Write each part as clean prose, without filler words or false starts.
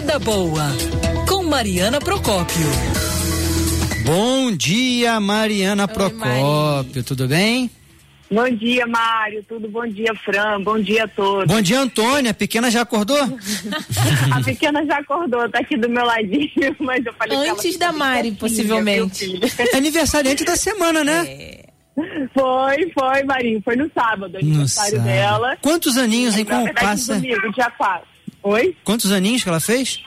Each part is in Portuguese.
Vida Boa, com Mariana Procópio. Bom dia, Mariana Procópio, tudo bem? Bom dia, Mário, tudo bom dia, Fran, bom dia a todos. Bom dia, Antônia, a pequena já acordou? A pequena já acordou, tá aqui do meu ladinho, mas eu falei antes da Mari, possivelmente. É aniversariante da semana, né? É. Foi, Marinho, foi no sábado, aniversário dela. Quantos aninhos, hein, como passa? Domingo, dia 4. Oi? Quantos aninhos que ela fez?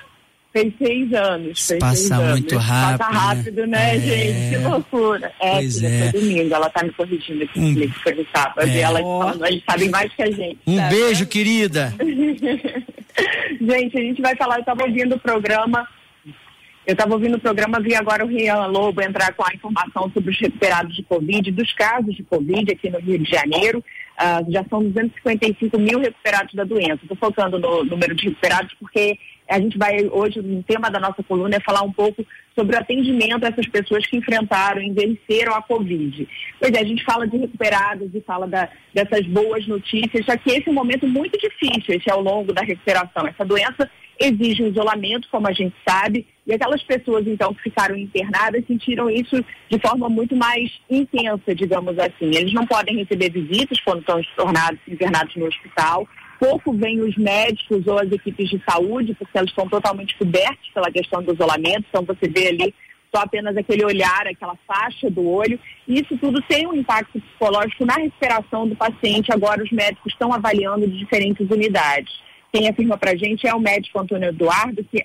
Fez 6 anos. Passa muito rápido. Passa rápido, né, gente? Que loucura. Pois é. Foi domingo, ela tá me corrigindo aqui, que foi no sábado. E ela falando, eles sabem mais que a gente. Beijo, querida. Gente, a gente vai falar, eu estava ouvindo o programa, vi agora o Rian Lobo entrar com a informação sobre os recuperados de Covid, dos casos de Covid aqui no Rio de Janeiro. Já são 255 mil recuperados da doença. Estou focando no número de recuperados porque a gente vai hoje, no tema da nossa coluna, é falar um pouco sobre o atendimento a essas pessoas que enfrentaram e venceram a Covid. Pois é, a gente fala de recuperados e fala dessas boas notícias, já que esse é um momento muito difícil, esse é ao longo da recuperação. Essa doença exige um isolamento, como a gente sabe, e aquelas pessoas, então, que ficaram internadas sentiram isso de forma muito mais intensa, digamos assim. Eles não podem receber visitas quando estão internados no hospital, pouco vêm os médicos ou as equipes de saúde, porque elas estão totalmente cobertas pela questão do isolamento, então você vê ali só apenas aquele olhar, aquela faixa do olho, e isso tudo tem um impacto psicológico na recuperação do paciente. Agora os médicos estão avaliando de diferentes unidades. Quem afirma para a gente é o médico Antônio Eduardo, que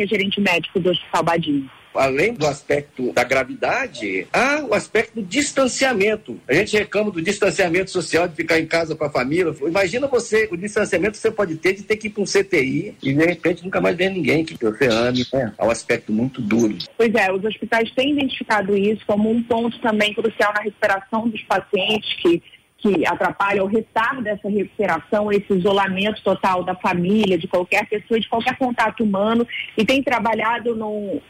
é gerente médico do Hospital Badim. Além do aspecto da gravidade, há o aspecto do distanciamento. A gente reclama do distanciamento social, de ficar em casa com a família. Imagina você, o distanciamento que você pode ter de ter que ir para um CTI e, de repente, nunca mais ver ninguém que você ame. É um aspecto muito duro. Pois é, os hospitais têm identificado isso como um ponto também crucial na recuperação dos pacientes que atrapalha ou retarda essa recuperação, esse isolamento total da família, de qualquer pessoa, de qualquer contato humano, e tem trabalhado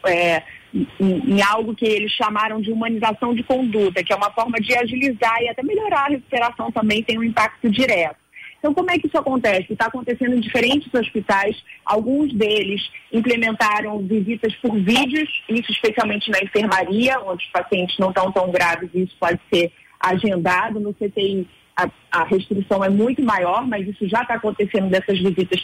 em algo que eles chamaram de humanização de conduta, que é uma forma de agilizar e até melhorar a recuperação também, tem um impacto direto. Então, como é que isso acontece? Está acontecendo em diferentes hospitais. Alguns deles implementaram visitas por vídeos, isso especialmente na enfermaria, onde os pacientes não estão tão graves, e isso pode ser agendado. No CTI a restrição é muito maior, mas isso já está acontecendo, dessas visitas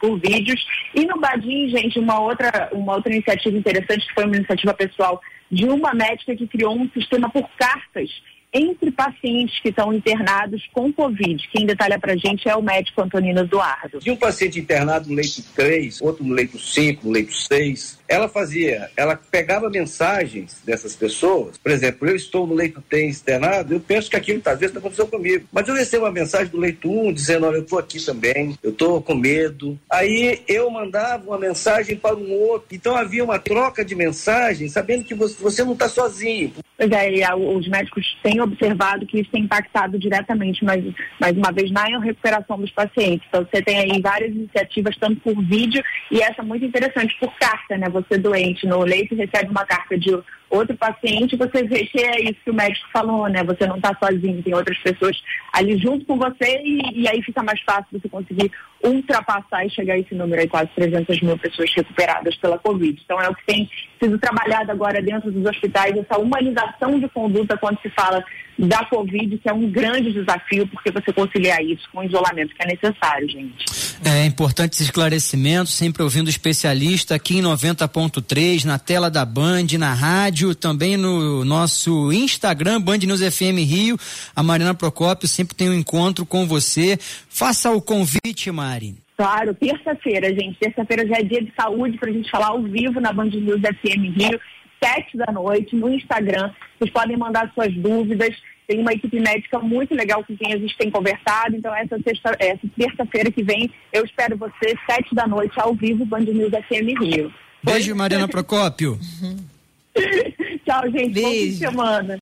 por vídeos. E no Badim, gente, uma outra iniciativa interessante, que foi uma iniciativa pessoal de uma médica que criou um sistema por cartas entre pacientes que estão internados com Covid. Quem detalha para a gente é o médico Antônio Eduardo. De um paciente internado no leito 3, outro no leito 5, no leito 6, ela pegava mensagens dessas pessoas. Por exemplo, eu estou no leito 3 internado, eu penso que aquilo às vezes aconteceu comigo. Mas eu recebo uma mensagem do leito 1 dizendo, olha, eu estou aqui também, eu estou com medo. Aí eu mandava uma mensagem para um outro. Então havia uma troca de mensagens, sabendo que você não está sozinho. Pois é, os médicos têm observado que isso tem impactado diretamente, mas, mais uma vez, na recuperação dos pacientes. Então, você tem aí várias iniciativas, tanto por vídeo, e essa é muito interessante, por carta, né? Você doente no leito recebe uma carta de outro paciente, você vê que é isso que o médico falou, né? Você não está sozinho, tem outras pessoas ali junto com você, e aí fica mais fácil você conseguir ultrapassar e chegar a esse número aí, quase 300 mil pessoas recuperadas pela Covid. Então, é o que tem sido trabalhado agora dentro dos hospitais, essa humanização de conduta quando se fala da Covid, que é um grande desafio, porque você conciliar isso com o isolamento que é necessário, gente. É importante esse esclarecimento, sempre ouvindo especialista aqui em 90.3, na tela da Band, na rádio, também no nosso Instagram, Band News FM Rio. A Mariana Procópio sempre tem um encontro com você. Faça o convite, Mari. Claro, terça-feira, gente. Terça-feira já é dia de saúde, pra gente falar ao vivo na Band News FM Rio, 7 da noite, no Instagram. Vocês podem mandar suas dúvidas. Tem uma equipe médica muito legal com quem a gente tem conversado. Então, essa terça-feira que vem, eu espero você, 7 da noite, ao vivo, Band News FM Rio. Beijo, Mariana Procópio. Tchau, gente. Beijo. Boa semana.